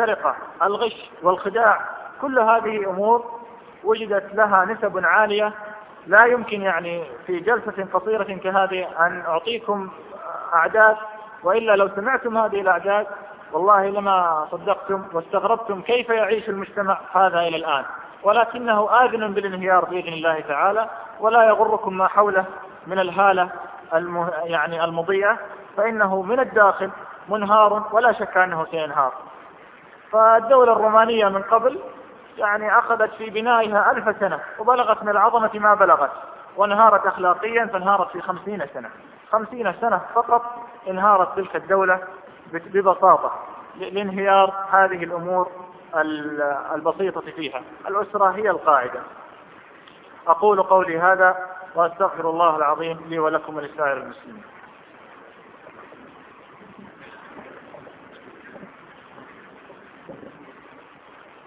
السرقة، الغش والخداع، كل هذه أمور وجدت لها نسب عالية. لا يمكن في جلسة قصيرة كهذه أن أعطيكم أعداد، وإلا لو سمعتم هذه الأعداد والله لما صدقتم واستغربتم كيف يعيش المجتمع هذا إلى الآن، ولكنه آذن بالانهيار بإذن الله تعالى. ولا يغركم ما حوله من الهالة المضيئة، فإنه من الداخل منهار ولا شك أنه سينهار. فالدولة الرومانية من قبل أخذت في بنائها 1000 سنة، وبلغت من العظمة ما بلغت، وانهارت أخلاقيا فانهارت في 50 سنة. 50 سنة فقط انهارت تلك الدولة ببساطة لانهيار هذه الأمور البسيطة فيها. الأسرة هي القاعدة. أقول قولي هذا وأستغفر الله العظيم لي ولكم ولسائر المسلمين.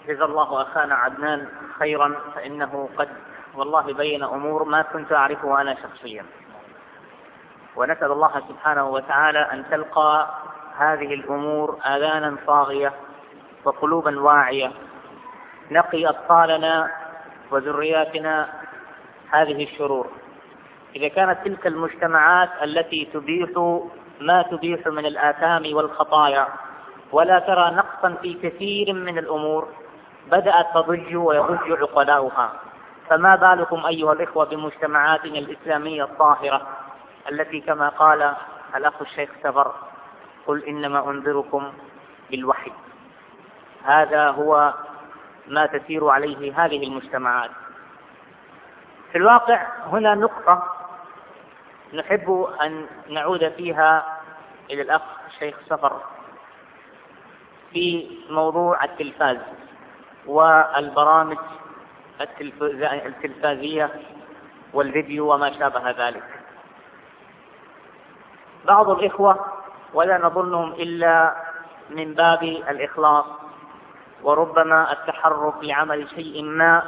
جزا الله أخانا عدنان خيرا، فإنه قد والله بين أمور ما كنت أعرفها أنا شخصيا، ونسأل الله سبحانه وتعالى أن تلقى هذه الأمور آذانا صاغية وقلوبا واعية، نقي أطفالنا وذرياتنا هذه الشرور. إذا كانت تلك المجتمعات التي تبيح ما تبيح من الآثام والخطايا، ولا ترى نقصا في كثير من الأمور، بدأت تضج ويضج عقلاؤها، فما بالكم أيها الإخوة بمجتمعاتنا الإسلامية الطاهرة التي كما قال الأخ الشيخ سفر: قل إنما أنذركم بالوحي. هذا هو ما تسير عليه هذه المجتمعات. في الواقع هنا نقطة نحب أن نعود فيها إلى الأخ الشيخ سفر في موضوع التلفاز والبرامج التلفازية والفيديو وما شابه ذلك. بعض الإخوة ولا نظنهم إلا من باب الإخلاص وربما التحرك لعمل شيء ما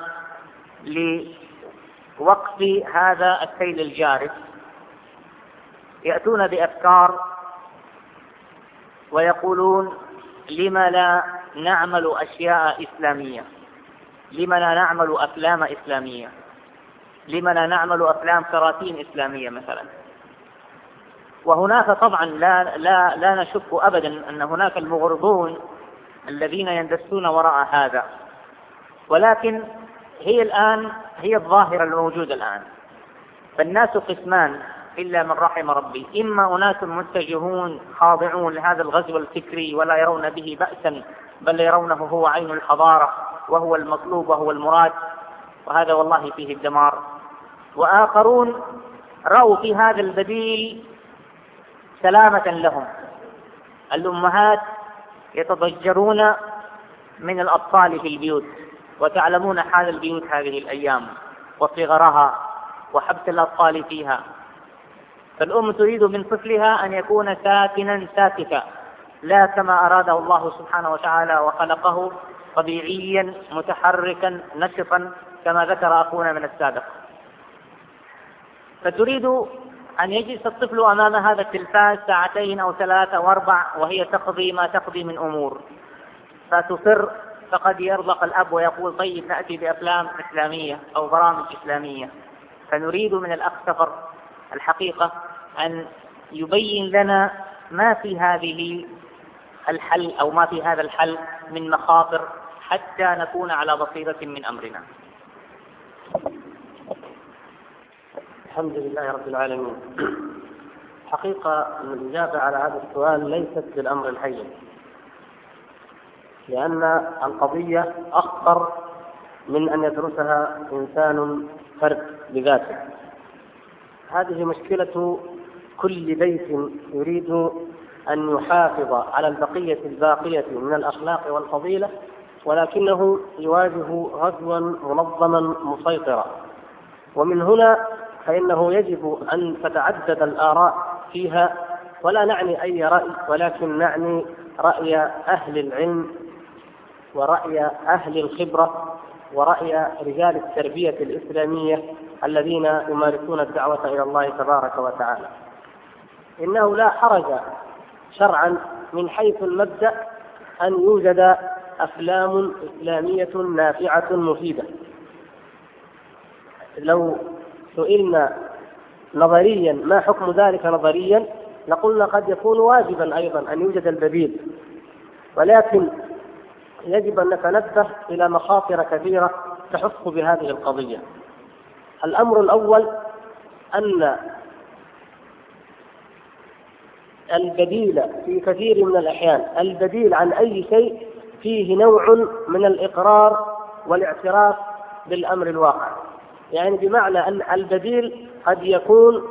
لوقف هذا السيل الجارف، يأتون بأفكار ويقولون: لما لا نعمل أشياء إسلامية؟ لما لا نعمل أفلام إسلامية؟ لما لا نعمل أفلام كراتين إسلامية مثلا؟ وهناك طبعا لا نشك أبدا أن هناك المغرضون الذين يندسون وراء هذا، ولكن هي الظاهرة الموجودة الآن. فالناس قسمان إلا من رحم ربي: إما أناس متجهون خاضعون لهذا الغزو الفكري ولا يرون به بأسا، بل يرونه هو عين الحضارة وهو المطلوب وهو المراد، وهذا والله فيه الدمار. وآخرون رأوا في هذا البديل سلامة لهم. الأمهات يتضجرون من الأطفال في البيوت، وتعلمون حال البيوت هذه الأيام وصغرها وحبس الأطفال فيها. فالأم تريد من طفلها أن يكون ساكنا ساكتا، لا كما أراده الله سبحانه وتعالى وخلقه، طبيعيا متحركا نشطا كما ذكر أخونا من السابق. فتريد أن يجلس الطفل أمام هذا التلفاز 2 أو 3 أو 4 وهي تقضي ما تقضي من أمور، فتصر، فقد يرضق الأب ويقول: طيب نأتي بأفلام إسلامية أو برامج إسلامية. فنريد من الأخ سفر الحقيقة أن يبين لنا ما في هذه الحل أو ما في هذا الحل من مخاطر، حتى نكون على بصيرة من أمرنا. الحمد لله رب العالمين. حقيقة أن الإجابة على هذا السؤال ليست بالأمر الحي، لأن القضية أخطر من أن يدرسها إنسان فرد بذاته. هذه مشكلة كل بيت يريد أن يحافظ على البقية الباقية من الأخلاق والفضيلة، ولكنه يواجه غزوا منظما مسيطرا. ومن هنا فإنه يجب أن تتعدد الآراء فيها، ولا نعني أي رأي، ولكن نعني رأي أهل العلم ورأي أهل الخبرة ورأي رجال التربية الإسلامية الذين يمارسون الدعوة إلى الله تبارك وتعالى. إنه لا حرج شرعا من حيث المبدأ أن يوجد أفلام إسلامية نافعة مفيدة. لو سئلنا نظريا ما حكم ذلك نظريا لقلنا قد يكون واجبا أيضا أن يوجد البديل، ولكن يجب أن نتنبه إلى مخاطر كثيرة تحق بهذه القضية. الأمر الأول أن البديل في كثير من الأحيان البديل عن أي شيء فيه نوع من الإقرار والاعتراف بالأمر الواقع، يعني بمعنى أن البديل قد يكون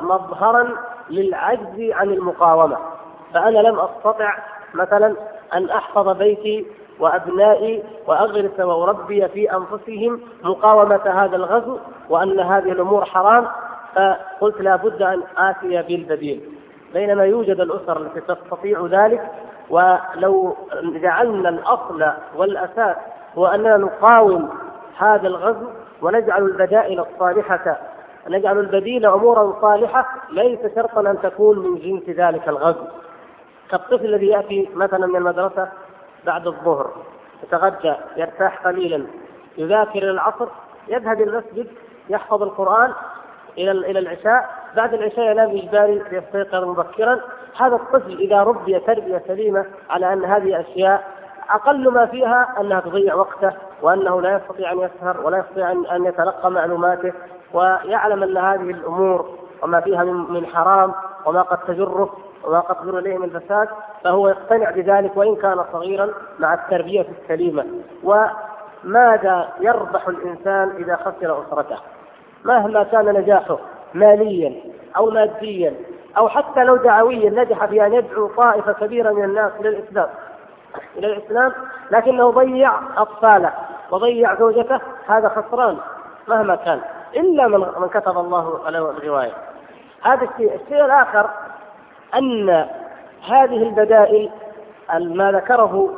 مظهرا للعجز عن المقاومة. فأنا لم أستطع مثلا أن أحفظ بيتي وأبنائي وأغرس وأربي في أنفسهم مقاومة هذا الغزو وأن هذه الأمور حرام، فقلت لا بد أن آتي بالبديل، بينما يوجد الأسر التي تستطيع ذلك. ولو جعلنا الأصل والأساس هو أننا نقاوم هذا الغزو ونجعل البدائل الصالحة، نجعل البديل أمورا صالحة ليس شرطا أن تكون من جنس ذلك الغزو، كالطفل الذي يأتي مثلا من المدرسة بعد الظهر يتغدى يرتاح قليلا يذاكر العصر يذهب المسجد يحفظ القرآن إلى العشاء، بعد العشاء ينام إجباري يستيقظ مبكرا. هذا الطفل إذا ربي تربية سليمة على أن هذه أشياء أقل ما فيها أنها تضيع وقته وأنه لا يستطيع أن يسهر ولا يستطيع أن يتلقى معلوماته ويعلم أن هذه الأمور وما فيها من حرام وما قد تجره وما قد تجر إليه من فساد، فهو يقتنع بذلك وإن كان صغيرا مع التربية السليمة. وماذا يربح الإنسان إذا خسر أسرته؟ مهما كان نجاحه ماليا أو ماديا أو حتى لو دعويا، نجح في أن يدعو طائفة كبيرة من الناس إلى الإسلام لكنه ضيع أطفاله وضيع زوجته، هذا خسران مهما كان إلا من كتب الله له الغواية. هذا الشيء الآخر أن هذه البدائل ما ذكره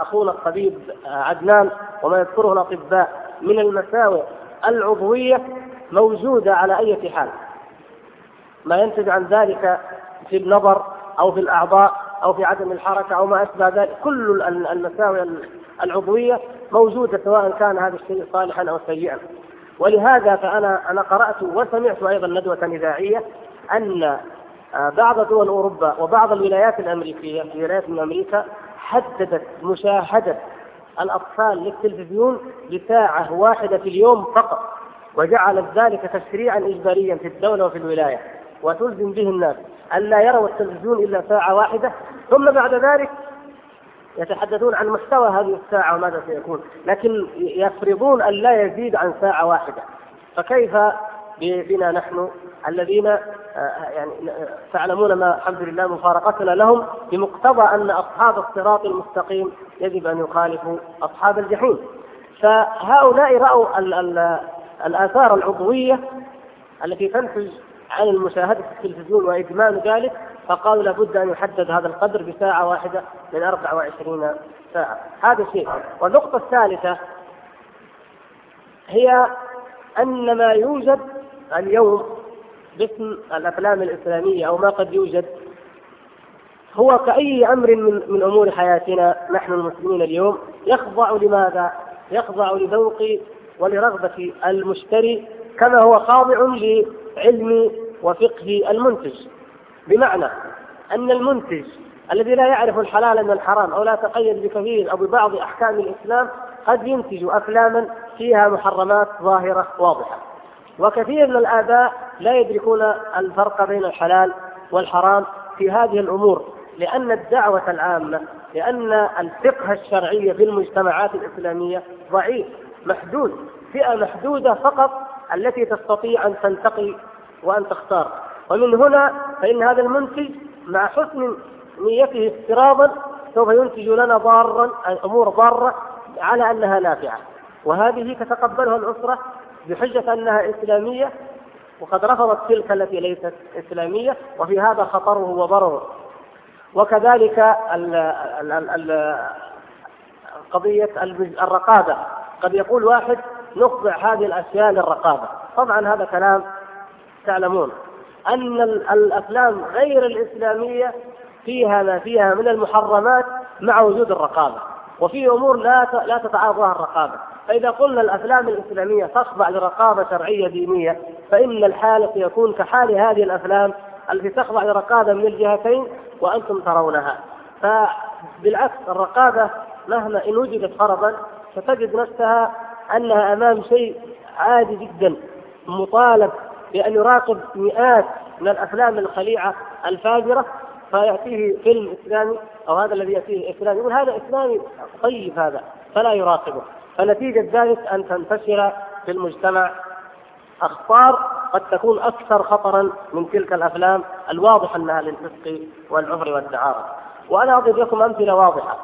أخونا الطبيب عدنان وما يذكره الأطباء من المساوئ العضوية موجودة على أي حال، ما ينتج عن ذلك في النظر أو في الأعضاء أو في عدم الحركة أو ما أشبه ذلك، كل المساوئ العضوية موجودة سواء كان هذا الشيء صالحا أو سيئا. ولهذا فأنا قرأت وسمعت أيضا ندوة إذاعية أن بعض دول أوروبا وبعض الولايات الأمريكية في ولايات من أمريكا حددت مشاهدة الأطفال للتلفزيون بساعة واحدة في اليوم فقط، وجعلت ذلك تشريعا إجباريا في الدولة وفي الولاية، وتلزم به الناس أن لا يروا التلفزيون إلا ساعة واحدة، ثم بعد ذلك يتحدثون عن محتوى هذه الساعة وماذا سيكون، لكن يفرضون أن لا يزيد عن ساعة واحدة. فكيف بنا نحن الذين يعني تعلمون ما الحمد لله مفارقتنا لهم بمقتضى أن أصحاب الصراط المستقيم يجب أن يخالفوا أصحاب الجحيم. فهؤلاء رأوا الآثار العضوية التي تنتج عن المشاهدة في التلفزيون وإدمان ذلك، فقالوا لابد أن يحدد هذا القدر بساعة واحدة من 24 ساعة. هذا شيء. والنقطة الثالثة هي أن ما يوجد اليوم باسم الأفلام الإسلامية أو ما قد يوجد هو كأي أمر من أمور حياتنا نحن المسلمين اليوم، يخضع لماذا؟ يخضع لذوق ولرغبة المشتري كما هو خاضع لعلم وفقه المنتج. بمعنى أن المنتج الذي لا يعرف الحلال من الحرام أو لا تقيد بكثير أو ببعض أحكام الإسلام قد ينتج أفلاما فيها محرمات ظاهرة واضحة، وكثير من الآباء لا يدركون الفرق بين الحلال والحرام في هذه الأمور، لأن الدعوة العامة، لأن الفقه الشرعي في المجتمعات الإسلامية ضعيف محدود، فئة محدودة فقط التي تستطيع أن تنتقي وأن تختار. ومن هنا فإن هذا المنتج مع حسن نيته افتراضا سوف ينتج لنا أمور ضارة على أنها نافعة، وهذه تتقبلها الأسرة بحجة أنها إسلامية، وقد رفضت تلك التي ليست إسلامية، وفي هذا خطره وضرره. وكذلك قضية الرقابة، قد يقول واحد نخضع هذه الأشياء للرقابة، طبعا هذا كلام تعلمون أن الأفلام غير الإسلامية فيها ما فيها من المحرمات مع وجود الرقابة، وفي أمور لا تتعارضها الرقابة. فإذا قلنا الأفلام الإسلامية تخضع لرقابة شرعية دينية، فإن الحال سيكون كحال هذه الأفلام التي تخضع لرقابة من الجهتين وأنتم ترونها. فبالعكس الرقابة مهما إن وجدت فرضا ستجد نفسها أنها أمام شيء عادي جدا مطالب بأن يراقب مئات من الأفلام الخليعة الفاجرة، فيأتيه فيلم إسلامي أو هذا الذي يأتيه إسلامي يقول هذا إسلامي طيب هذا، فلا يراقبه. فنتيجة ذلك أن تنتشر في المجتمع أخطار قد تكون أكثر خطرا من تلك الأفلام الواضح أنها للفسق والعفر والدعارة. وأنا أضرب لكم أمثلة واضحة،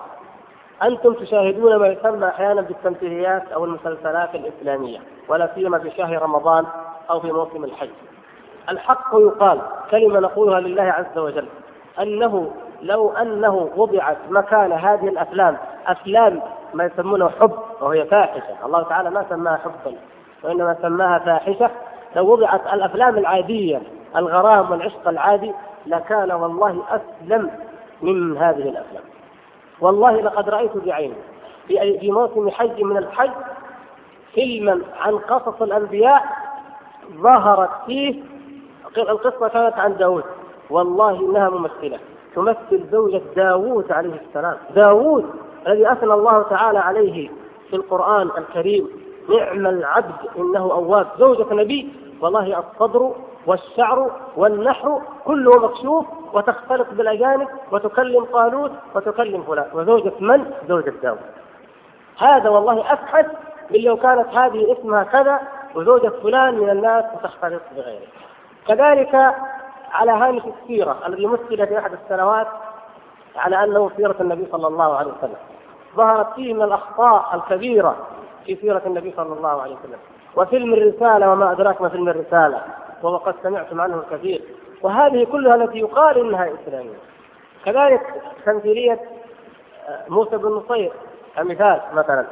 أنتم تشاهدون ما يسمى أحيانا بالتمثيليات أو المسلسلات الإسلامية، ولا سيما في شهر رمضان أو في موسم الحج. الحق يقال، كلمة نقولها لله عز وجل، أنه لو أنه وضعت مكان هذه الأفلام أفلام ما يسمونه حب وهي فاحشة، الله تعالى ما سماها حبا وإنما سماها فاحشة، لو وضعت الأفلام العادية الغرام والعشق العادي لكان والله أسلم من هذه الأفلام. والله لقد رأيت بعيني في موسم حج من الحج فيلما عن قصص الأنبياء ظهرت فيه القصة كانت عن داود، والله إنها ممثلة تمثل زوجة داود عليه السلام، داود الذي أثنى الله تعالى عليه في القرآن الكريم نعم العبد إنه أواب، زوجة نبي، والله الصدر والشعر والنحر كله مكشوف، وتختلط بالأجانب وتكلم طالوت وتكلم فلان، وزوجة من؟ زوجة داود. هذا والله أفحش من لو كانت هذه اسمها كذا وزوجة فلان من الناس وتختلط بغيره. كذلك على هامش السيرة الذي مثل في أحد السنوات على أنه سيرة النبي صلى الله عليه وسلم، ظهرت فيه من الأخطاء الكبيرة في سيرة النبي صلى الله عليه وسلم، وفيلم الرسالة وما أدراك ما فيلم الرسالة وقد سمعتم عنه الكثير، وهذه كلها التي يقال إنها إسلامية. كذلك تمثيلية موسى بن نصير كمثال مثلا،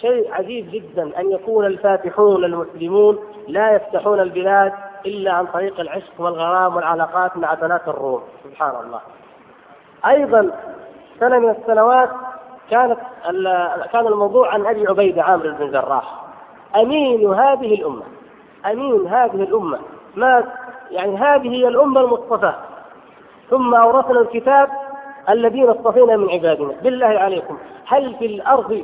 شيء عجيب جدا أن يكون الفاتحون المسلمون لا يفتحون البلاد إلا عن طريق العشق والغرام والعلاقات مع بنات الروم، سبحان الله. أيضا سنة من السنوات كان الموضوع عن أبي عبيدة عامر بن جراح، أمين هذه الأمة مات، يعني هذه هي الأمة المصطفى، ثم أورثنا الكتاب الذين اصطفينا من عبادنا. بالله عليكم هل في الأرض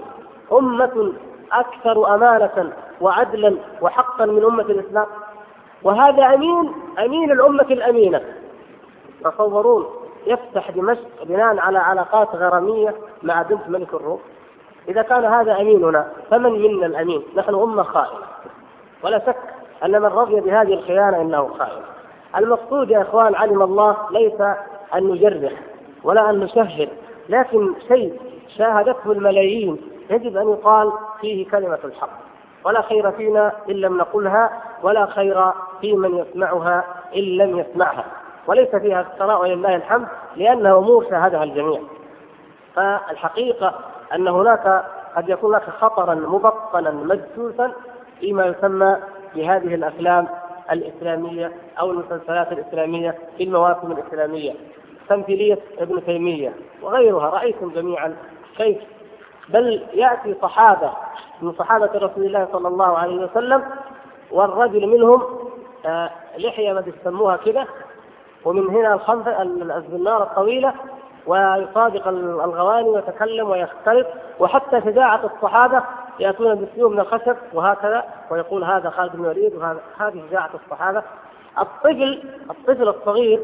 أمة أكثر أمانة وعدلا وحقا من أمة الإسلام؟ وهذا أمين الأمة الأمينة. تصورون يفتح دمشق بناء على علاقات غرامية مع بنت ملك الروم؟ إذا كان هذا أميننا فمن منا الأمين؟ نحن أمة خائنة، ولا شك أن من رضي بهذه الخيانة إنه خائن. المقصود يا إخوان علم الله ليس أن نجرح ولا أن نشهد، لكن شيء شاهدته الملايين يجب أن يقال فيه كلمة الحق. ولا خير فينا إن لم نقولها، ولا خير في من يسمعها إن لم يسمعها، وليس فيها الثناء ولله الحمد لأنه أمور شاهدها الجميع. فالحقيقة أن هناك قد يكون لك خطرا مبطنا مجسوسا فيما يسمى بهذه الأفلام الإسلامية أو المسلسلات الإسلامية في المواسم الإسلامية، تمثيلية ابن تيمية وغيرها. رأيتم جميعا كيف بل يأتي صحابة من صحابة رسول الله صلى الله عليه وسلم، والرجل منهم لحية ما يسموها كده، ومن هنا الزنارة الطويلة، ويصادق الغواني ويتكلم ويختلف، وحتى شجاعة الصحابة يأتون بالسيوف من الخشب وهكذا، ويقول هذا خالد بن الوليد وهذه شجاعة الصحابة. الطفل الصغير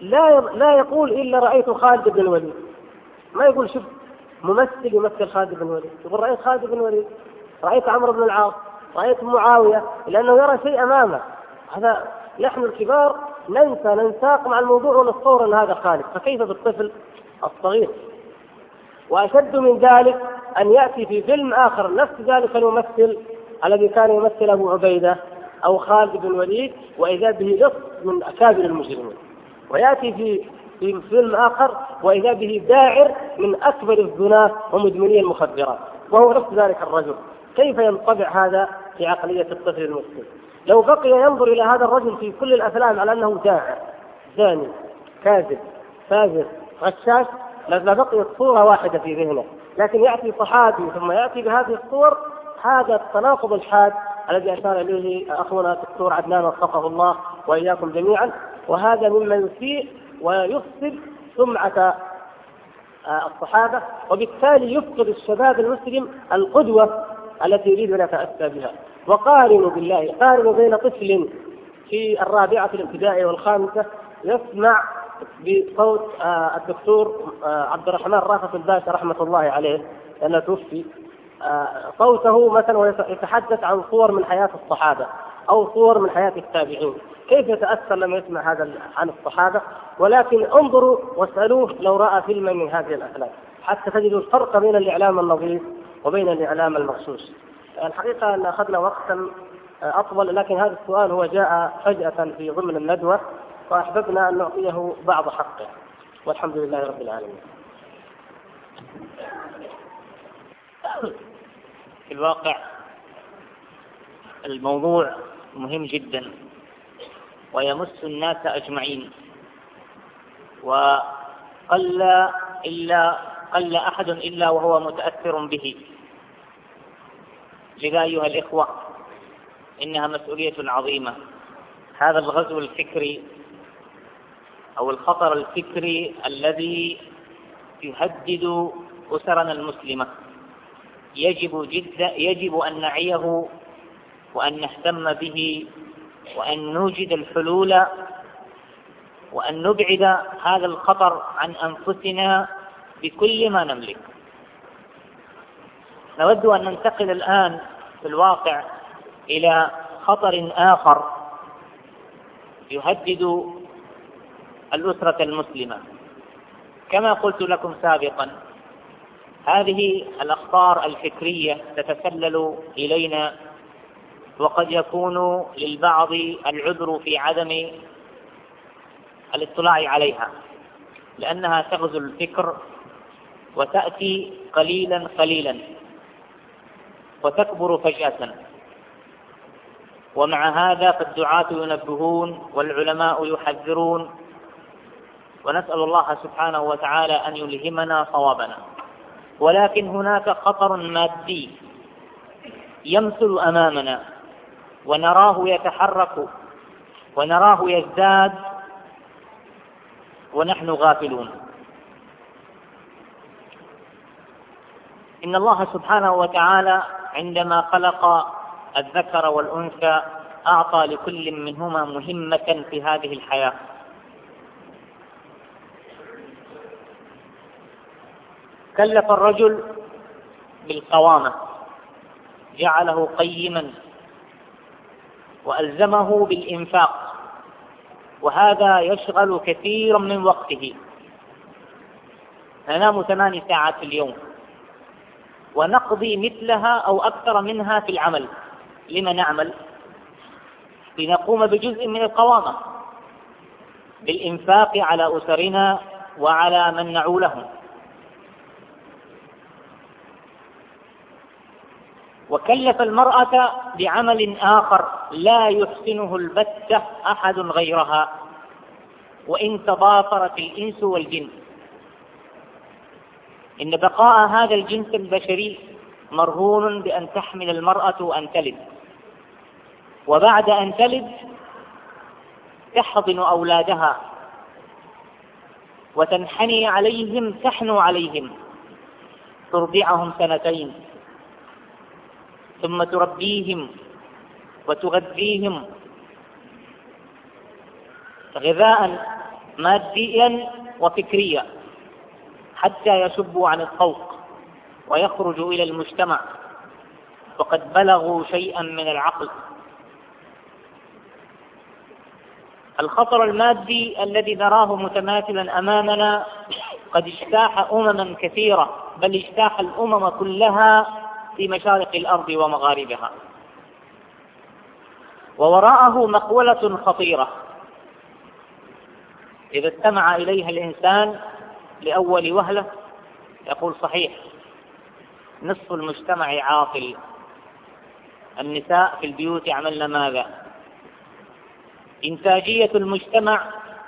لا يقول إلا رأيت خالد بن الوليد، ما يقول شوف ممثل يمثل خالد بن الوليد، يقول رأيت خالد بن الوليد، رأيت عمرو بن العاص، رأيت معاوية، لأنه يرى شيء أمامه. هذا نحن الكبار ننساق مع الموضوع ونتصور أن هذا خالد، فكيف بالطفل الصغير؟ وأشد من ذلك أن يأتي في فيلم آخر نفس ذلك الممثل الذي كان يمثل أبو عبيدة أو خالد بن الوليد، وإذا به لص من أكابر المجرمين، ويأتي في فيلم آخر وإذا به داعر من أكبر الزناة ومدمني المخدرات، وهو نفس ذلك الرجل. كيف ينطبع هذا في عقلية الطفل المسلم؟ لو بقي ينظر إلى هذا الرجل في كل الأفلام على أنه داعر، زاني، كاذب، فاجر، غشاش، لبقيت صورة واحدة في ذهنه، لكن يأتي صحابي ثم يأتي بهذه الصور. هذا التناقض الحاد الذي أشار إليه أخونا الدكتور عدنان وفقه الله وإياكم جميعا، وهذا مما يسيء ويفسد سمعة الصحابة، وبالتالي يفقد الشباب المسلم القدوة التي يريد أن يتأسى بها. وقارنوا بالله، قارنوا بين طفل في الرابعة الابتدائية والخامسة يسمع بصوت الدكتور عبد الرحمن رأفت الباشا رحمة الله عليه لأنه توفي، صوته مثلا ويتحدث عن صور من حياة الصحابة أو صور من حياة التابعين، كيف يتأثر لما يسمع هذا عن الصحابة؟ ولكن انظروا واسألوه لو رأى فيلما من هذه الأفلام حتى تجدوا الفرق بين الإعلام النظيف وبين الإعلام المغشوش. الحقيقة أن أخذنا وقتا أطول، لكن هذا السؤال هو جاء فجأة في ضمن الندوة وأحببنا أن نعطيه بعض حقه، والحمد لله رب العالمين. في الواقع الموضوع مهم جدا ويمس الناس أجمعين، وقل أحد إلا وهو متأثر به. لذا أيها الإخوة إنها مسؤولية عظيمة. هذا الغزو الفكري أو الخطر الفكري الذي يهدد أسرنا المسلمة يجب أن نعيه وأن نهتم به وأن نوجد الحلول وأن نبعد هذا الخطر عن أنفسنا بكل ما نملك. نود أن ننتقل الآن في الواقع إلى خطر آخر يهدد الأسرة المسلمة. كما قلت لكم سابقا، هذه الأخطار الفكرية تتسلل إلينا، وقد يكون للبعض العذر في عدم الاطلاع عليها لأنها تغزو الفكر وتأتي قليلا قليلا وتكبر فجأة. ومع هذا فالدعاة ينبهون والعلماء يحذرون، ونسأل الله سبحانه وتعالى أن يلهمنا صوابنا. ولكن هناك خطر مادي يمثل أمامنا ونراه يتحرك ونراه يزداد ونحن غافلون. إن الله سبحانه وتعالى عندما خلق الذكر والأنثى أعطى لكل منهما مهمة في هذه الحياة. كلف الرجل بالقوامة، جعله قيما وألزمه بالإنفاق، وهذا يشغل كثيرا من وقته. ننام 8 ساعات في اليوم ونقضي مثلها أو أكثر منها في العمل. لما نعمل؟ لنقوم بجزء من القوامة بالإنفاق على أسرنا وعلى من نعولهم. وكلف المرأة بعمل آخر لا يحسنه البتة أحد غيرها وإن تضافرت الإنس والجن. إن بقاء هذا الجنس البشري مرهون بأن تحمل المرأة أن تلد، وبعد أن تلد تحضن أولادها وتنحني عليهم، تحنو عليهم، ترضعهم 2 سنة ثم تربيهم وتغذيهم غذاء ماديا وفكريا حتى يشبوا عن الخوف ويخرجوا إلى المجتمع وقد بلغوا شيئا من العقل. الخطر المادي الذي نراه متماثلا أمامنا قد اجتاح أمما كثيرة، بل اجتاح الأمم كلها في مشارق الأرض ومغاربها، ووراءه مقولة خطيرة إذا استمع إليها الإنسان لأول وهلة يقول صحيح، نصف المجتمع عاقل. النساء في البيوت عملنا ماذا؟ إنتاجية المجتمع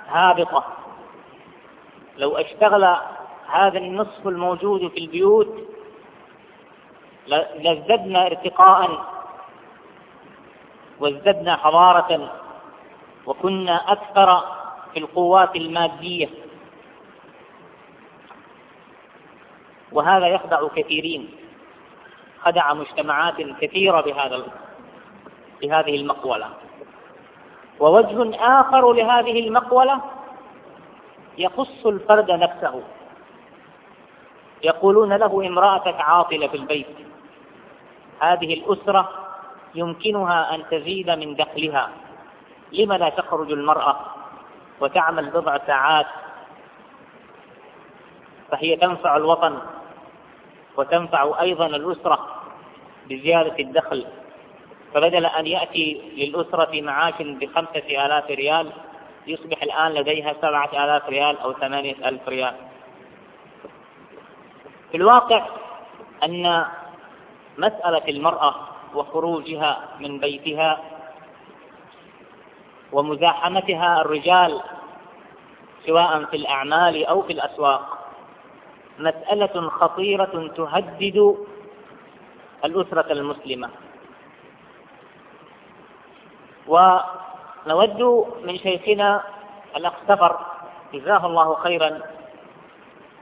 هابطة. لو اشتغل هذا النصف الموجود في البيوت لازددنا ارتقاء وازددنا حضارة وكنا أكثر في القوات المادية، وهذا يخدع كثيرين، خدع مجتمعات كثيرة بهذه المقولة. ووجه آخر لهذه المقولة يخص الفرد نفسه، يقولون له امرأتك عاطلة في البيت، هذه الأسرة يمكنها أن تزيد من دخلها، لما لا تخرج المرأة وتعمل بضع ساعات فهي تنفع الوطن وتنفع أيضا الأسرة بزيادة الدخل، فبدل أن يأتي للأسرة معاش ب5,000 ريال يصبح الآن لديها 7,000 ريال أو 8,000 ريال. في الواقع أن مسألة المرأة وخروجها من بيتها ومزاحمتها الرجال سواء في الأعمال أو في الأسواق مسألة خطيرة تهدد الأسرة المسلمة. ونود من شيخنا الأخ سفر جزاه الله خيرا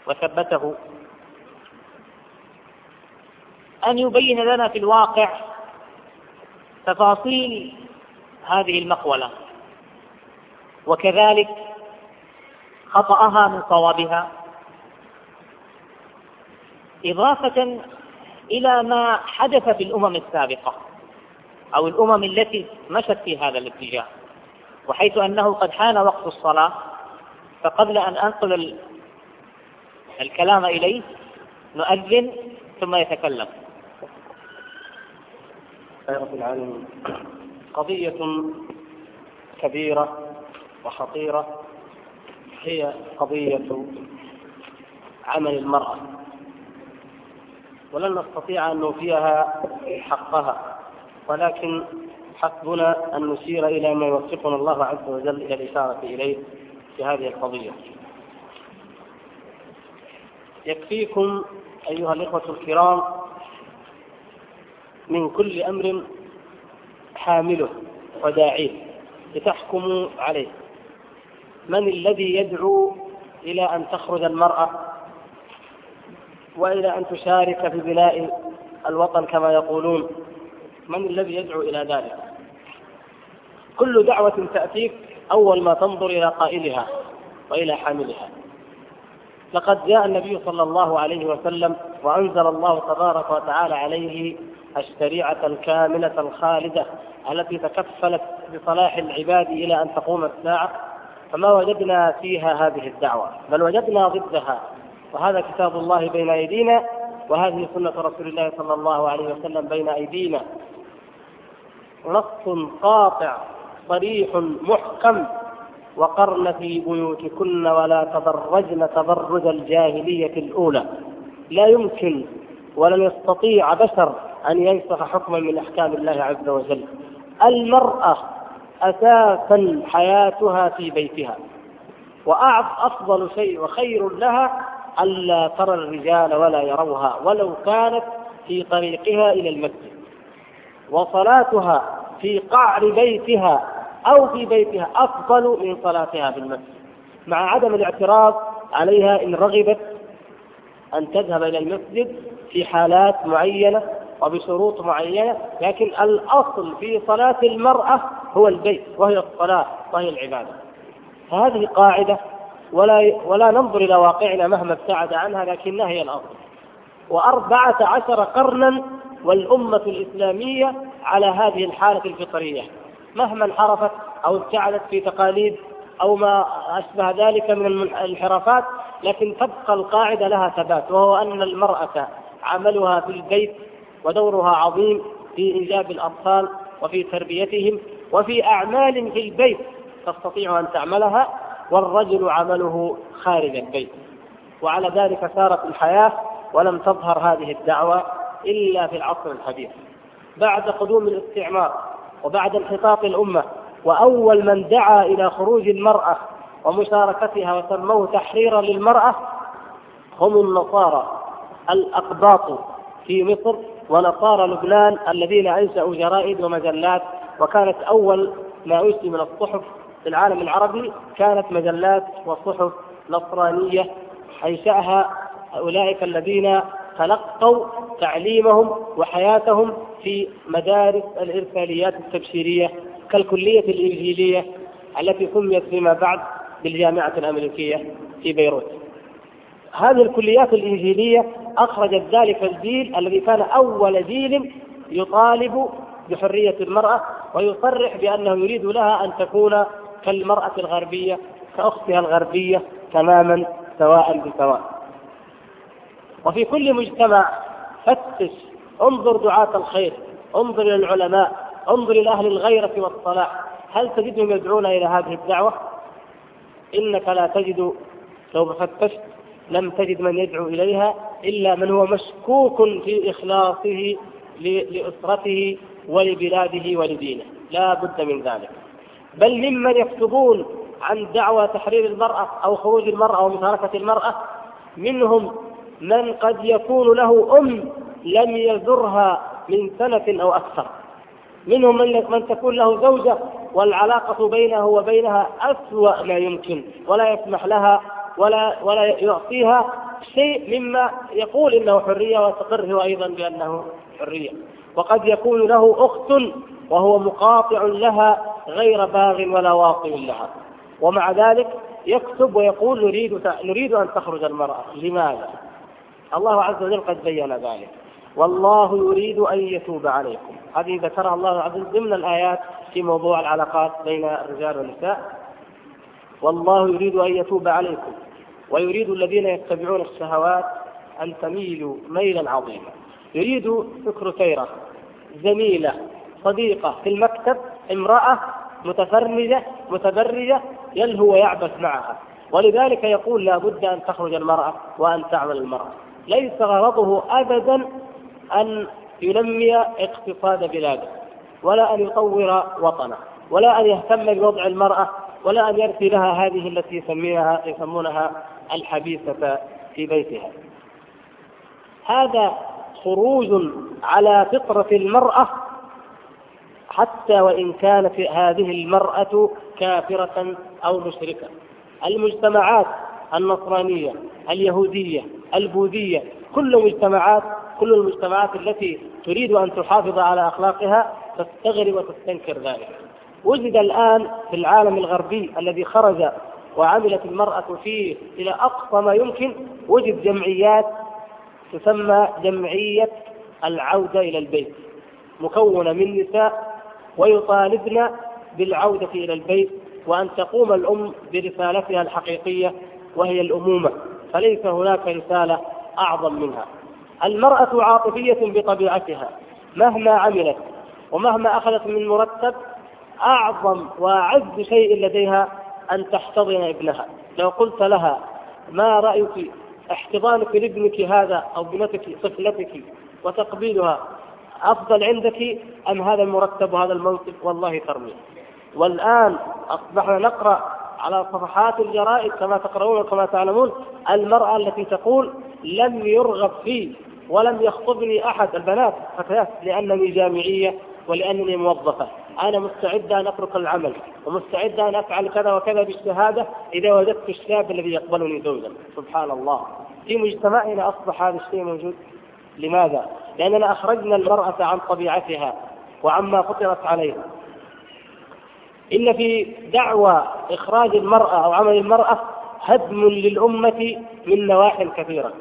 وثبته أن يبين لنا في الواقع تفاصيل هذه المقولة وكذلك خطأها من صوابها، إضافة إلى ما حدث في الأمم السابقة أو الأمم التي مشت في هذا الاتجاه. وحيث أنه قد حان وقت الصلاة فقبل أن أنقل الكلام إليه نؤذن ثم يتكلم. يا رب العالمين، قضية كبيرة وخطيرة هي قضية عمل المرأة، ولن نستطيع أن نوفيها حقها، ولكن حسبنا أن نشير إلى ما يوفقنا الله عز وجل إلى الإشارة إليه في هذه القضية. يكفيكم أيها الإخوة الكرام من كل أمر حامله وداعيه لتحكموا عليه. من الذي يدعو إلى أن تخرج المرأة وإلى أن تشارك في بناء الوطن كما يقولون؟ من الذي يدعو إلى ذلك؟ كل دعوة تأتيك أول ما تنظر إلى قائلها وإلى حاملها. لقد جاء النبي صلى الله عليه وسلم وأنزل الله تبارك وتعالى عليه الشريعة الكاملة الخالدة التي تكفلت بصلاح العباد إلى أن تقوم الساعة، فما وجدنا فيها هذه الدعوة، بل وجدنا ضدها. وهذا كتاب الله بين أيدينا وهذه سنة رسول الله صلى الله عليه وسلم بين أيدينا، نص قاطع صريح محكم. وقرن في بيوتكن ولا تبرجن تبرج الجاهلية الأولى. لا يمكن ولن يستطيع بشر أن ينسخ حكما من أحكام الله عز وجل. المرأة أساسا حياتها في بيتها، وأفضل شيء وخير لها ألا ترى الرجال ولا يروها ولو كانت في طريقها إلى المسجد، وصلاتها في قعر بيتها أو في بيتها أفضل من صلاتها في المسجد، مع عدم الاعتراض عليها إن رغبت أن تذهب إلى المسجد في حالات معينة وبشروط معينة، لكن الأصل في صلاة المرأة هو البيت وهي الصلاة وهي العبادة. هذه قاعدة ولا ننظر إلى واقعنا مهما ابتعد عنها، لكنها هي الأصل. 14 قرنا والأمة الإسلامية على هذه الحالة الفطرية، مهما انحرفت أو ابتعدت في تقاليد أو ما أشبه ذلك من الانحرافات، لكن تبقى القاعدة لها ثبات، وهو أن المرأة عملها في البيت ودورها عظيم في إنجاب الأطفال وفي تربيتهم وفي أعمال في البيت تستطيع أن تعملها، والرجل عمله خارج البيت. وعلى ذلك سارت الحياة، ولم تظهر هذه الدعوة إلا في العصر الحديث بعد قدوم الاستعمار وبعد انحطاط الأمة. وأول من دعا إلى خروج المرأة ومشاركتها وسموه تحريرا للمرأة هم النصارى الأقباط في مصر ونصارى لبنان الذين أنشأوا جرائد ومجلات، وكانت أول ما أنشئ من الصحف في العالم العربي كانت مجلات وصحف نصرانية أنشأها أولئك الذين تلقوا تعليمهم وحياتهم في مدارس الإرساليات التبشيرية كالكلية الإنجيلية التي سميت فيما بعد بالجامعة الأمريكية في بيروت. هذه الكليات الإنجيلية أخرجت ذلك الجيل الذي كان أول جيل يطالب بحرية المرأة ويصرح بأنه يريد لها أن تكون كالمرأة الغربية كأختها الغربية تماما سواء بسواء. وفي كل مجتمع فتش، انظر دعاة الخير، انظر إلى العلماء، انظر إلى أهل الغيرة والصلاح، هل تجدهم يدعون إلى هذه الدعوة؟ إنك لا تجد، لو فتشت لم تجد من يدعو إليها إلا من هو مشكوك في إخلاصه لأسرته ولبلاده ولدينه، لا بد من ذلك. بل ممن يكتبون عن دعوة تحرير المرأة أو خروج المرأة أو مشاركة المرأة، منهم من قد يكون له أم لم يزرها من سنة أو أكثر، منهم من تكون له زوجة والعلاقة بينه وبينها أسوأ ما يمكن، ولا يسمح لها ولا يعطيها شيء مما يقول إنه حرية وتقره أيضا بأنه حرية. وقد يكون له أخت وهو مقاطع لها غير باغ ولا واطع لها، ومع ذلك يكتب ويقول نريد أن تخرج المرأة. لماذا؟ الله عز وجل قد بين ذلك، والله يريد أن يتوب عليكم. هذه ذكرها الله عز وجل ضمن الآيات في موضوع العلاقات بين الرجال والنساء. والله يريد أن يتوب عليكم ويريد الذين يتبعون الشهوات أن تميلوا ميلا عظيما. يريد سكرتيرة، زميلة، صديقة في المكتب، امرأة متفرجة متبرجة يلهو ويعبث معها، ولذلك يقول لا بد أن تخرج المرأة وأن تعمل المرأة. ليس غرضه أبدا أن ينمي اقتصاد بلاده، ولا أن يطور وطنه، ولا أن يهتم بوضع المرأة، ولا أن يرثي لها هذه التي يسمونها الحبيسة في بيتها. هذا خروج على فطرة المرأة، حتى وإن كانت هذه المرأة كافرة أو مشركة. المجتمعات النصرانية، اليهودية، البوذية، كل المجتمعات التي تريد أن تحافظ على أخلاقها تستغرب وتستنكر ذلك. وجد الآن في العالم الغربي الذي خرج وعملت المرأة فيه إلى أقصى ما يمكن، وجد جمعيات تسمى جمعية العودة إلى البيت، مكونة من نساء ويطالبن بالعودة إلى البيت، وأن تقوم الأم برسالتها الحقيقية وهي الأمومة، فليس هناك رسالة أعظم منها. المرأة عاطفية بطبيعتها، مهما عملت ومهما أخذت من مرتب، أعظم وأعز شيء لديها أن تحتضن ابنها. لو قلت لها ما رأيك احتضانك لابنك هذا أو بنتك طفلتك وتقبيلها أفضل عندك أم هذا المرتب وهذا المنصب؟ والله ترمي. والآن أصبحنا نقرأ على صفحات الجرائد كما تقرؤون وكما تعلمون المرأة التي تقول لم يرغب فيه ولم يخطبني أحد، البنات فتيات، لأنني جامعية ولأنني موظفة، أنا مستعدة أن أترك العمل ومستعدة أن أفعل كذا وكذا بالشهادة إذا وجدت الشاب الذي يقبلني زوجا. سبحان الله، في مجتمعنا أصبح هذا الشيء موجود. لماذا؟ لأننا أخرجنا المرأة عن طبيعتها وعما فطرت عليه. إن في دعوى إخراج المرأة أو عمل المرأة هدم للأمة من نواحي كثيرة،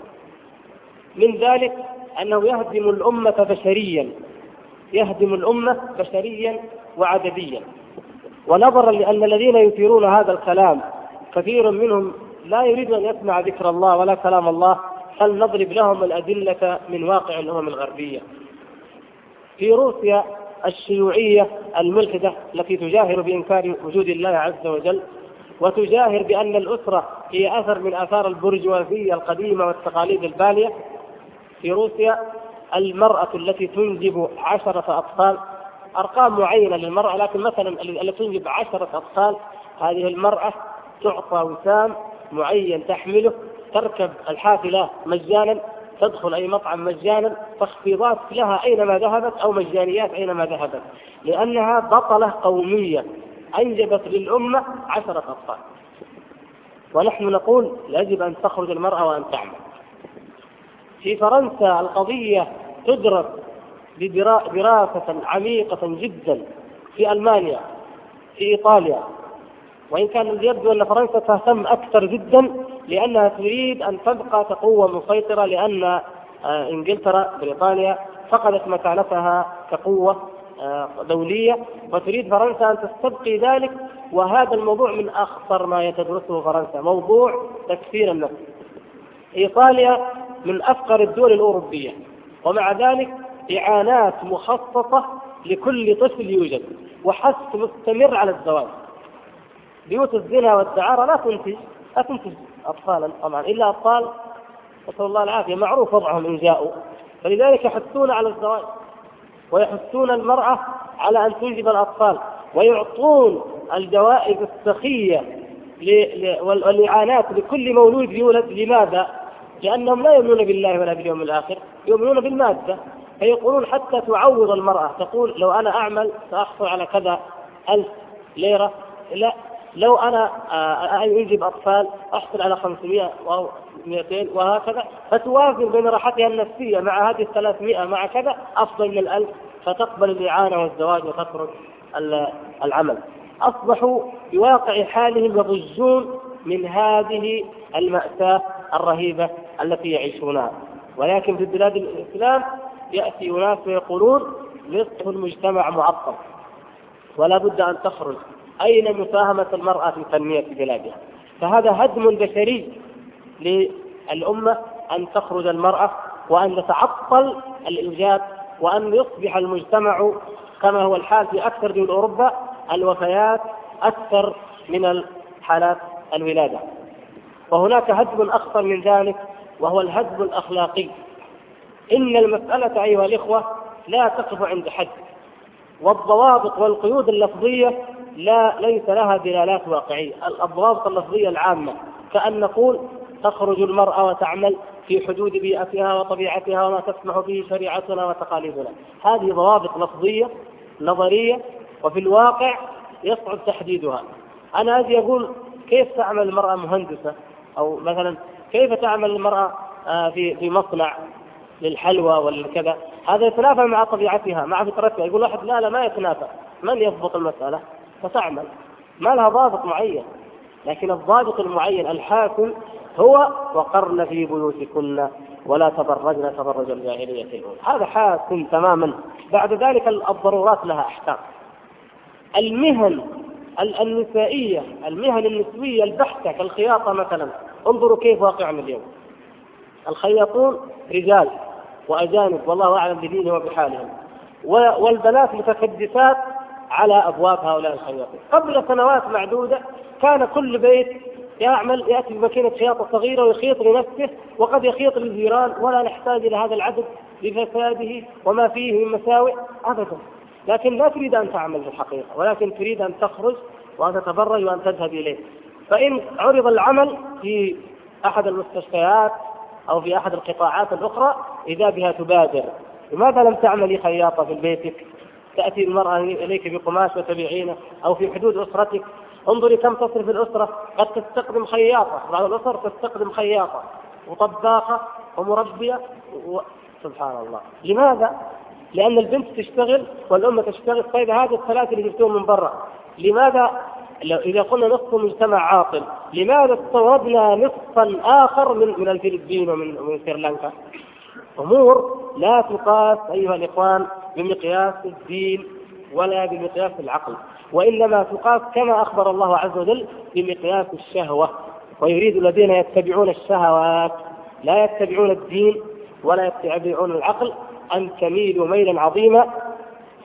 من ذلك أنه يهدم الأمة بشريا، وعدديا. ونظرا لأن الذين يثيرون هذا الكلام كثير منهم لا يريد أن يسمع ذكر الله ولا كلام الله، فلنضرب لهم الأدلة من واقع الأمم الغربية. في روسيا الشيوعية الملحدة التي تجاهر بإنكار وجود الله عز وجل، وتجاهر بأن الأسرة هي أثر من آثار البرجوازية القديمة والتقاليد البالية، في روسيا المرأة التي تنجب 10 أطفال، أرقام معينة للمرأة، لكن مثلا التي تنجب 10 أطفال هذه المرأة تعطى وسام معين تحمله تركب الحافلة مجانا، تدخل أي مطعم مجانا، تخفيضات لها أينما ذهبت أو مجانيات أينما ذهبت، لأنها بطلة قومية أنجبت للأمة 10 أطفال. ونحن نقول يجب أن تخرج المرأة وأن تعمل. في فرنسا القضية تدرس بدراسة عميقة جدا، في ألمانيا، في إيطاليا، وإن كان يبدو أن فرنسا تهتم أكثر جدا لأنها تريد أن تبقى كقوة مسيطرة، لأن إنجلترا بريطانيا فقدت مكانتها كقوة دولية، وتريد فرنسا أن تستبقي ذلك. وهذا الموضوع من أخطر ما يتدرسه فرنسا، موضوع تكفير النفس. إيطاليا من أفقر الدول الأوروبية، ومع ذلك إعانات مخصصة لكل طفل يوجد، وحث مستمر على الزواج. بيوت الزنا والدعارة لا تنتج أطفالا طبعا، إلا أطفال نسأل الله العافية معروف وضعهم إن جاءوا، فلذلك يحثون على الزواج ويحثون المرأة على أن تنجب الأطفال، ويعطون الجوائز السخية والإعانات لكل مولود يولد. لماذا؟ لأنهم لا يؤمنون بالله ولا باليوم الآخر، يؤمنون بالمادة، فيقولون حتى تعوض المرأة، تقول لو أنا أعمل سأحصل على كذا 1000 ليرة، لا لو أنا أنجب أطفال أحصل على 500 و 200 وهكذا، فتوازن بين راحتها النفسية مع هذه 300 مع كذا أفضل من 1000، فتقبل الإعانة والزواج وتترك العمل. أصبحوا بواقع حالهم يضجون من هذه المأساة الرهيبة التي يعيشونها. ولكن في بلاد الإسلام يأتي أناس ويقولون نصف المجتمع معطل، ولا بد أن تخرج، أين مساهمة المرأة في تنمية بلادها؟ فهذا هدم بشري للأمة أن تخرج المرأة، وأن تتعطل الإنجاب، وأن يصبح المجتمع كما هو الحال في أكثر دول أوروبا الوفيات أكثر من حالات الولادة. وهناك هدم أخطر من ذلك، وهو الهدم الأخلاقي. إن المسألة أيها الإخوة لا تقف عند حد، والضوابط والقيود اللفظية ليس لها دلالات واقعية. الضوابط اللفظية العامة كأن نقول تخرج المرأة وتعمل في حدود بيئتها وطبيعتها وما تسمح به شريعتنا وتقاليدنا، هذه ضوابط لفظية نظرية، وفي الواقع يصعب تحديدها. أنا أجي أقول كيف تعمل المرأة مهندسة، أو مثلا كيف تعمل المرأة في مصنع للحلوى والكذا، هذا يتنافى مع طبيعتها مع فطرتها. يقول واحد لا ما يتنافى، من يضبط المسألة فتعمل، ما لها ضابط معين. لكن الضابط المعين الحاكم هو وقرن في بيوتكن ولا تبرجن تبرج الجاهلية الأولى، هذا حاكم تماما. بعد ذلك الضرورات لها أحكام. المهن النسائية، المهن النسوية البحتة كالخياطة مثلا، انظروا كيف واقعنا اليوم، الخياطون رجال وأجانب والله أعلم بدينهم وبحالهم، والبنات متكدسات على أبواب هؤلاء الخياطين. قبل سنوات معدودة كان كل بيت يأتي بماكينة خياطة صغيرة ويخيط لنفسه، وقد يخيط للجيران، ولا نحتاج إلى هذا العدد لفساده وما فيه من مساوئ أبدا. لكن لا تريد أن تعمل في الحقيقة، ولكن تريد أن تخرج وأن تتبرج وأن تذهب إليه. فإن عرض العمل في أحد المستشفيات أو في أحد القطاعات الأخرى إذا بها تبادر، لماذا لم تعملي خياطة في بيتك؟ تأتي المرأة إليك بقماش وتبيعينه، أو في حدود أسرتك انظري كم تصرف الأسرة، قد تستخدم خياطة، بعض الأسر تستخدم خياطة وطباخة ومربية سبحان الله. لماذا؟ لأن البنت تشتغل والأمة تشتغل. طيب هذه الثلاثة اللي جبتهم من برا، لماذا إذا قلنا نصف مجتمع عاطل لماذا استوردنا نصفا آخر من الفلبين ومن سريلانكا؟ أمور لا تقاس أيها الإخوان بمقياس الدين ولا بمقياس العقل، وإنما تقاس كما أخبر الله عز وجل بمقياس الشهوة. ويريد الذين يتبعون الشهوات لا يتبعون الدين ولا يتبعون العقل أن تميلوا ميلا عظيما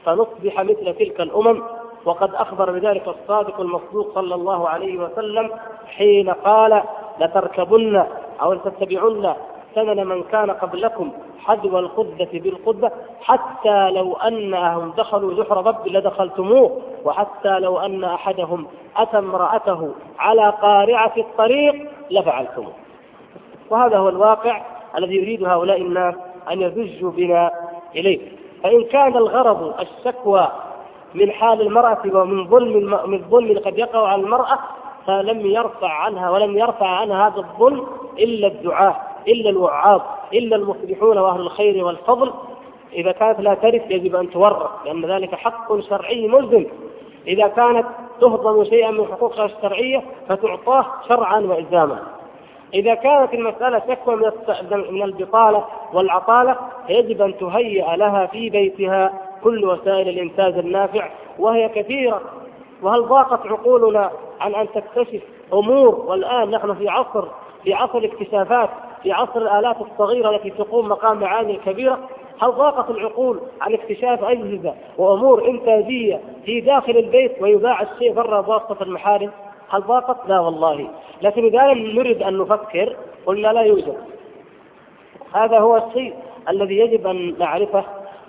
فنصبح مثل تلك الأمم. وقد أخبر بذلك الصادق المصدوق صلى الله عليه وسلم حين قال لتركبن أو لتتبعن سنن من كان قبلكم حذو القبة بالقبة، حتى لو أنهم دخلوا جحر ضب لدخلتموه، وحتى لو أن أحدهم أتى امرأته على قارعة الطريق لفعلتموه. وهذا هو الواقع الذي يريد هؤلاء الناس أن يزجوا بنا إليه. فإن كان الغرض الشكوى من حال المرأة ومن الظلم الذي قد يقع على المرأة، فلم يرفع عنها ولم يرفع عنها هذا الظلم إلا الدعاة، إلا الوعاظ، إلا المصلحون وأهل الخير والفضل. إذا كانت لا ترث يجب أن تورث، لأن ذلك حق شرعي ملزم. إذا كانت تهضم شيئا من حقوقها الشرعية فتعطاه شرعا وإلزاما. إذا كانت المسألة شكوى من البطالة والعطالة يجب أن تهيئ لها في بيتها كل وسائل الإنتاج النافع، وهي كثيرة. وهل ضاقت عقولنا عن أن تكتشف أمور؟ والآن نحن في عصر الاكتشافات، في عصر الآلات الصغيرة التي تقوم مقام معاني كبيرة. هل ضاقت العقول عن اكتشاف أجهزة وأمور إنتاجية في داخل البيت ويباع الشيء برا بواسطة المحارم؟ هل ضاقت؟ لا والله. لكن إذا لم نرد أن نفكر قلنا لا يوجد. هذا هو الشيء الذي يجب أن نعرفه.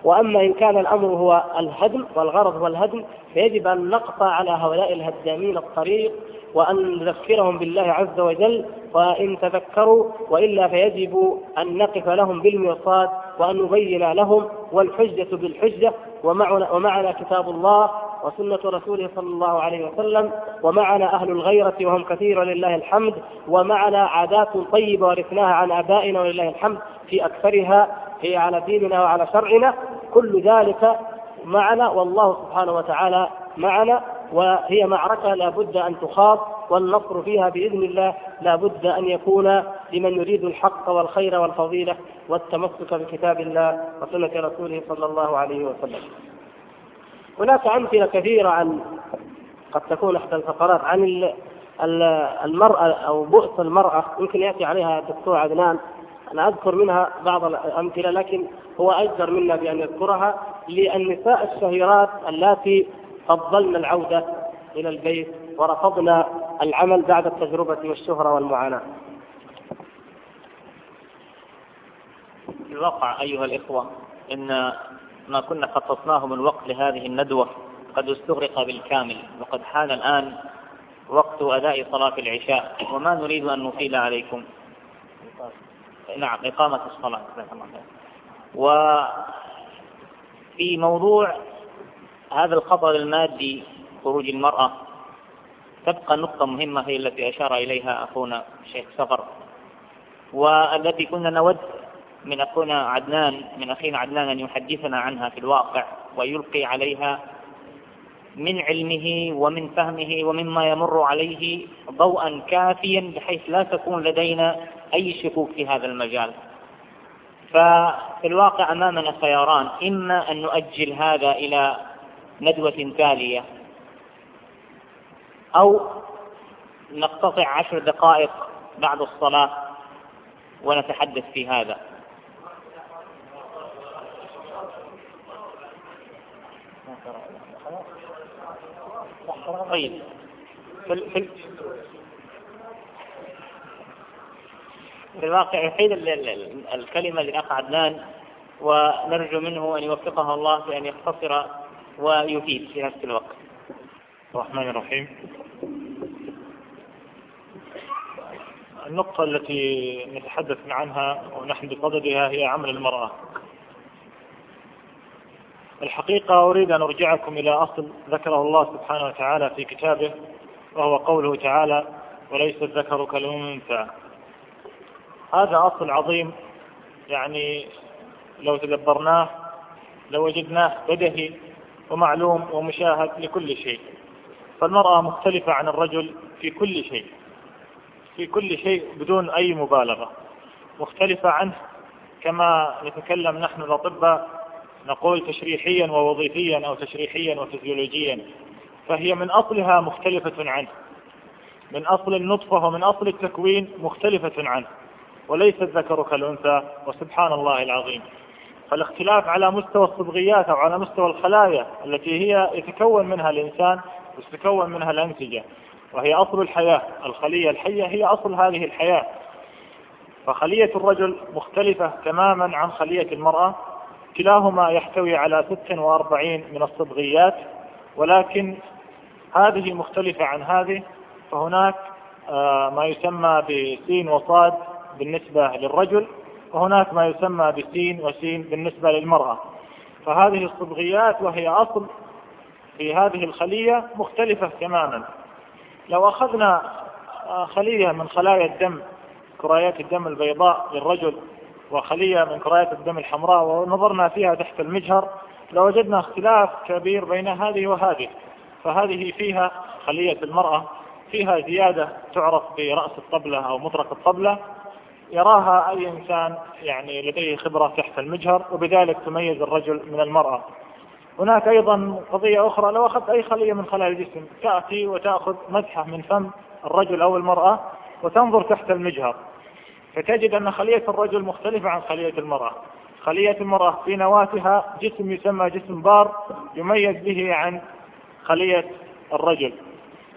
وأما إن كان الأمر هو الهدم والغرض هو الهدم، فيجب أن نقطع على هؤلاء الهدامين الطريق وأن نذكرهم بالله عز وجل، وإن تذكروا وإلا فيجب أن نقف لهم بالمرصاد وأن نبين لهم، والحجة بالحجة. ومعنا كتاب الله وسنة رسوله صلى الله عليه وسلم، ومعنا أهل الغيرة وهم كثير لله الحمد، ومعنا عادات طيبة ورثناها عن آبائنا ولله الحمد في أكثرها هي على ديننا وعلى شرعنا. كل ذلك معنا، والله سبحانه وتعالى معنا، وهي معركة لا بد أن تخاض، والنصر فيها بإذن الله لا بد أن يكون لمن يريد الحق والخير والفضيلة والتمسك بكتاب الله وسنة رسوله صلى الله عليه وسلم. هناك أمثلة كثيرة عن قد تكون إحدى الفقرات عن المرأة أو بؤس المرأة، يمكن يأتي عليها الدكتور عدنان. أنا أذكر منها بعض الأمثلة، لكن هو أجدر منا بأن يذكرها، للنساء الشهيرات اللاتي فضلنا العودة إلى البيت ورفضنا العمل بعد التجربة والشهرة والمعاناة. الواقع أيها الإخوة إن ما كنا خصصناه من وقت لهذه الندوة قد استغرق بالكامل، وقد حان الآن وقت أداء صلاة العشاء، وما نريد أن نطيل عليكم. نعم، إقامة الصلاة. وفي موضوع هذا الخطر المادي خروج المرأة تبقى نقطة مهمة هي التي أشار إليها أخونا الشيخ سفر، والتي كنا نود من أخينا عدنان أن يحدثنا عنها في الواقع ويلقي عليها من علمه ومن فهمه ومما يمر عليه ضوءا كافيا، بحيث لا تكون لدينا أي شكوك في هذا المجال. ففي الواقع أمامنا خياران: إما أن نؤجل هذا إلى ندوة تالية، أو نقتطع 10 دقائق بعد الصلاة ونتحدث في هذا. طيب، في الواقع يحيد الكلمة لأخ عدنان، ونرجو منه أن يوفقه الله في أن يختصر ويفيد في نفس الوقت. الرحمن الرحيم. النقطة التي نتحدث عنها ونحن بصددها هي عمل المرأة. الحقيقة أريد أن أرجعكم إلى أصل ذكره الله سبحانه وتعالى في كتابه، وهو قوله تعالى: وليس الذكر كالأنثى. هذا أصل عظيم، يعني لو تدبرناه لوجدناه بديهي ومعلوم ومشاهد لكل شيء. فالمرأة مختلفة عن الرجل في كل شيء بدون أي مبالغة، مختلفة عنه كما نتكلم نحن الأطباء نقول تشريحيا ووظيفيا أو تشريحيا وفيزيولوجيا. فهي من أصلها مختلفة عنه، من أصل النطفة ومن أصل التكوين مختلفة عنه. وليس الذكر كالأنثى، وسبحان الله العظيم. فالاختلاف على مستوى الصبغيات أو على مستوى الخلايا التي هي يتكون منها الإنسان ويتكون منها الأنسجة، وهي أصل الحياة. الخلية الحية هي أصل هذه الحياة. فخلية الرجل مختلفة تماما عن خلية المرأة، كلاهما يحتوي على 46 من الصبغيات، ولكن هذه مختلفة عن هذه. فهناك ما يسمى بسين وصاد بالنسبة للرجل، وهناك ما يسمى بسين وسين بالنسبة للمرأة. فهذه الصبغيات وهي أصل في هذه الخلية مختلفة تماما. لو أخذنا خلية من خلايا الدم كريات الدم البيضاء للرجل وخلية من كريات الدم الحمراء ونظرنا فيها تحت المجهر لوجدنا اختلاف كبير بين هذه وهذه. فهذه فيها خلية المرأة فيها زيادة تعرف برأس الطبلة أو مطرق الطبلة، يراها أي إنسان يعني لديه خبرة تحت المجهر، وبذلك تميز الرجل من المرأة. هناك أيضا قضية أخرى، لو أخذت أي خلية من خلايا الجسم تأتي وتأخذ مدحة من فم الرجل أو المرأة وتنظر تحت المجهر فتجد أن خلية الرجل مختلفة عن خلية المرأة. خلية المرأة في نواتها جسم يسمى جسم بار يميز به عن خلية الرجل.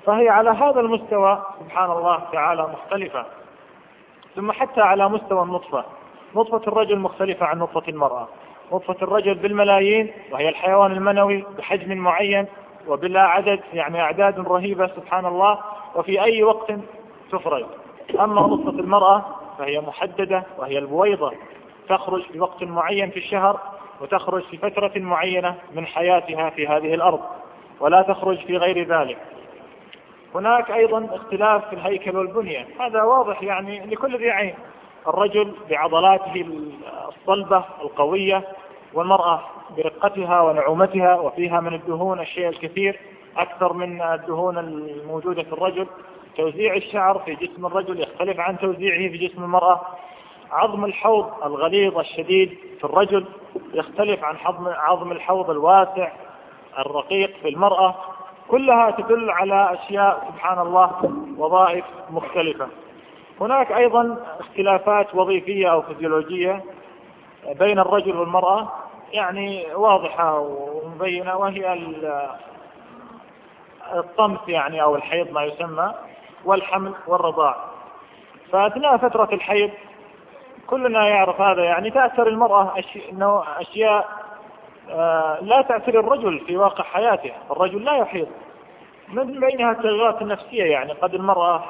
فهي على هذا المستوى سبحان الله تعالى مختلفة. ثم حتى على مستوى النطفة، نطفة الرجل مختلفة عن نطفة المرأة. نطفة الرجل بالملايين وهي الحيوان المنوي بحجم معين وبلا عدد، يعني أعداد رهيبة سبحان الله، وفي أي وقت تفرج. أما نطفة المرأة فهي محددة وهي البويضة، تخرج في وقت معين في الشهر وتخرج في فترة معينة من حياتها في هذه الأرض ولا تخرج في غير ذلك. هناك أيضا اختلاف في الهيكل والبنية، هذا واضح يعني لكل ذي عين، الرجل بعضلاته الصلبة القوية والمرأة برقتها ونعومتها وفيها من الدهون الشيء الكثير أكثر من الدهون الموجودة في الرجل. توزيع الشعر في جسم الرجل يختلف عن توزيعه في جسم المرأة. عظم الحوض الغليظ الشديد في الرجل يختلف عن عظم الحوض الواسع الرقيق في المرأة. كلها تدل على أشياء سبحان الله وظائف مختلفة. هناك أيضا اختلافات وظيفية أو فيزيولوجية بين الرجل والمرأة يعني واضحة ومبينة، وهي الطمس يعني أو الحيض ما يسمى، والحمل والرضاع. فأثناء فترة الحيض كلنا يعرف هذا، يعني تأثر المرأة أشياء لا تأثير الرجل في واقع حياته، الرجل لا يحيض، من بينها التغيرات النفسية. يعني قد المرأة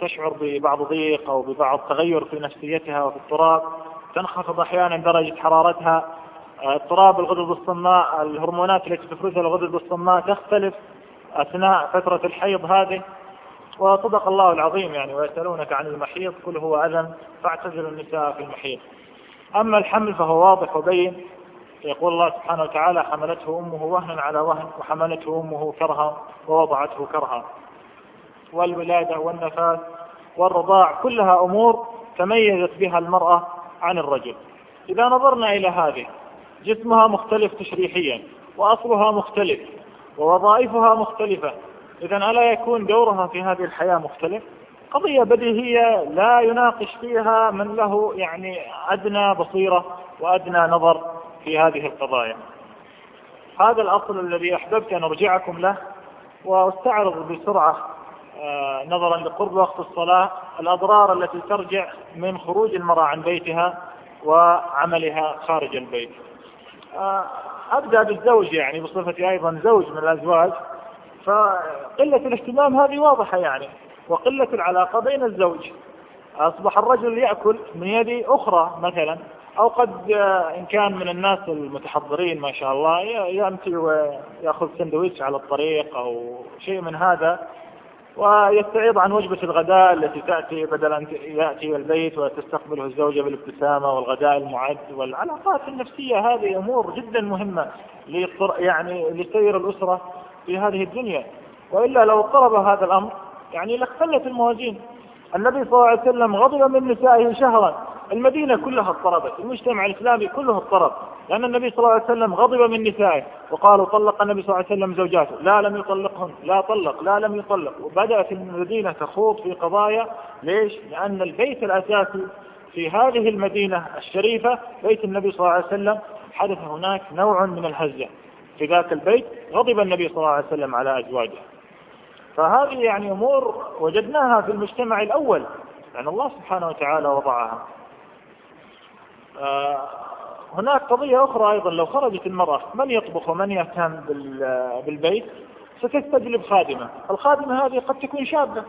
تشعر ببعض ضيق أو ببعض تغير في نفسيتها وفي التراب، تنخفض أحيانا درجة حرارتها، اضطراب الغدد الصماء، الهرمونات التي تفرزها الغدد الصماء تختلف أثناء فترة الحيض هذه. وصدق الله العظيم يعني ويسألونك عن المحيض قل هو أذى فاعتزلوا النساء في المحيض. أما الحمل فهو واضح وبين، يقول الله سبحانه وتعالى حملته أمه وهنا على وهن وحملته أمه كرها ووضعته كرها. والولادة والنفاس والرضاع كلها أمور تميزت بها المرأة عن الرجل. إذا نظرنا إلى هذه جسمها مختلف تشريحيا وأصلها مختلف ووظائفها مختلفة، إذا ألا يكون دورها في هذه الحياة مختلف؟ قضية بديهية لا يناقش فيها من له يعني أدنى بصيرة وأدنى نظر في هذه القضايا. هذا الأصل الذي أحببت أن أرجعكم له وأستعرض بسرعة نظرا لقرب وقت الصلاة الأضرار التي ترجع من خروج المرأة عن بيتها وعملها خارج البيت. أبدأ بالزوج، يعني بصفتي أيضا زوج من الأزواج، فقلة الاهتمام هذه واضحة يعني، وقلة العلاقة بين الزوج. أصبح الرجل يأكل من يد أخرى مثلا، أو قد إن كان من الناس المتحضرين ما شاء الله يأتي ويأخذ سندويتش على الطريق أو شيء من هذا، ويستعيض عن وجبة الغداء التي تأتي بدل أن يأتي إلى البيت وتستقبله الزوجة بالابتسامة والغداء المعد. والعلاقات النفسية هذه أمور جدا مهمة يعني لسير الأسرة في هذه الدنيا، وإلا لو قرب هذا الأمر يعني لاختلت المواجين. النبي صلى الله عليه وسلم غضب من نسائه شهرا، المدينة كلها اضطربت، المجتمع الإسلامي كله اضطرب، لأن النبي صلى الله عليه وسلم غضب من نسائه وقالوا طلق النبي صلى الله عليه وسلم زوجاته، لا لم يطلقهن، لا طلق، لا لم يطلق. وبدأت المدينة تخوض في قضايا، ليش؟ لأن البيت الأساسي في هذه المدينة الشريفة بيت النبي صلى الله عليه وسلم حدث هناك نوع من الهزة في ذاك البيت، غضب النبي صلى الله عليه وسلم على أزواجه. فهذه يعني أمور وجدناها في المجتمع الأول، يعني الله سبحانه وتعالى وضعها. هناك قضية أخرى أيضا، لو خرجت المرأة من يطبخ ومن يهتم بالبيت؟ ستستجلب خادمة، الخادمة هذه قد تكون شابة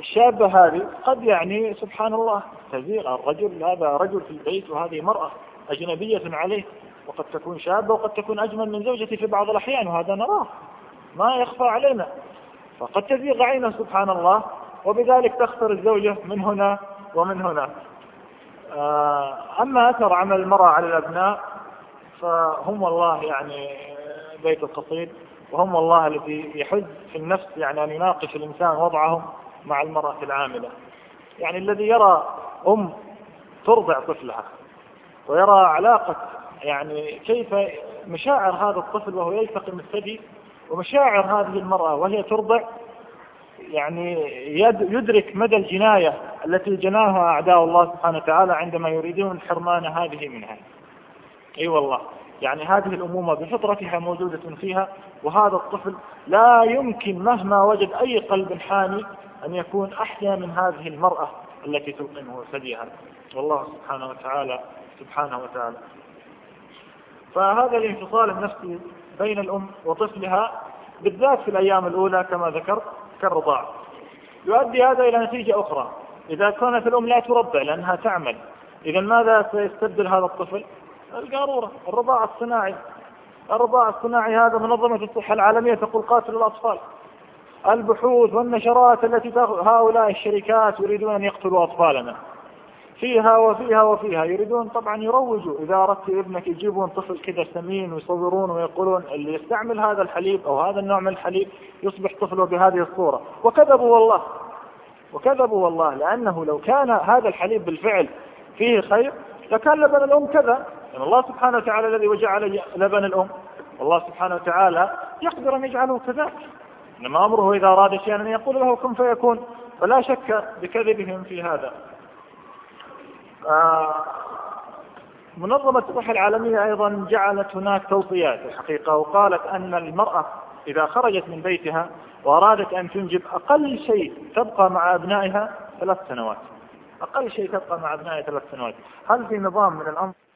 الشابة هذه قد يعني سبحان الله تزيغ الرجل، هذا رجل في البيت وهذه مرأة أجنبية عليه، وقد تكون شابة وقد تكون أجمل من زوجتي في بعض الأحيان، وهذا نراه ما يخفى علينا. فقد تزيغ عينه سبحان الله، وبذلك تخسر الزوجة من هنا ومن هنا. أما أثر عمل المرأة على الأبناء فهم والله يعني بيت القصيد، وهم والله الذي يحز في النفس يعني أن يناقش الإنسان وضعهم مع المرأة العاملة. يعني الذي يرى أم ترضع طفلها ويرى علاقة يعني كيف مشاعر هذا الطفل وهو يلتقم الثدي ومشاعر هذه المرأة وهي ترضع، يعني يدرك مدى الجناية التي جناها أعداء الله سبحانه وتعالى عندما يريدون حرمان هذه منها. أي والله يعني هذه الأمومة بفطرتها موجودة فيها، وهذا الطفل لا يمكن مهما وجد أي قلب حاني أن يكون أحيا من هذه المرأة التي تلقمه ثديها، والله سبحانه وتعالى. فهذا الانفصال النفسي بين الأم وطفلها بالذات في الأيام الأولى كما ذكرت كالرضاع يؤدي هذا إلى نتيجة أخرى. إذا كانت الأم لا ترضع لأنها تعمل، إذا ماذا سيستبدل هذا الطفل؟ القارورة، الرضاع الصناعي. هذا منظمة الصحة العالمية تقول قاتل الأطفال. البحوث والنشرات التي هؤلاء الشركات يريدون أن يقتلوا أطفالنا فيها يريدون طبعا يروجوا. إذا أردت ابنك يجيبون طفل كذا سمين ويصورون ويقولون اللي يستعمل هذا الحليب أو هذا النوع من الحليب يصبح طفله بهذه الصورة، وكذبوا والله، لأنه لو كان هذا الحليب بالفعل فيه خير لكان لبن الأم كذا، لأن الله سبحانه وتعالى الذي وجعل لبن الأم والله سبحانه وتعالى يقدر أن يجعله كذا، إنما أمره إذا أراد شيئا أن يقول له كن فيكون، فلا شك بكذبهم في هذا. منظمة الصحة العالمية أيضا جعلت هناك توصيات الحقيقة، وقالت أن المرأة إذا خرجت من بيتها وأرادت أن تنجب أقل شيء تبقى مع أبنائها 3 سنوات. هل في نظام من الأنظمة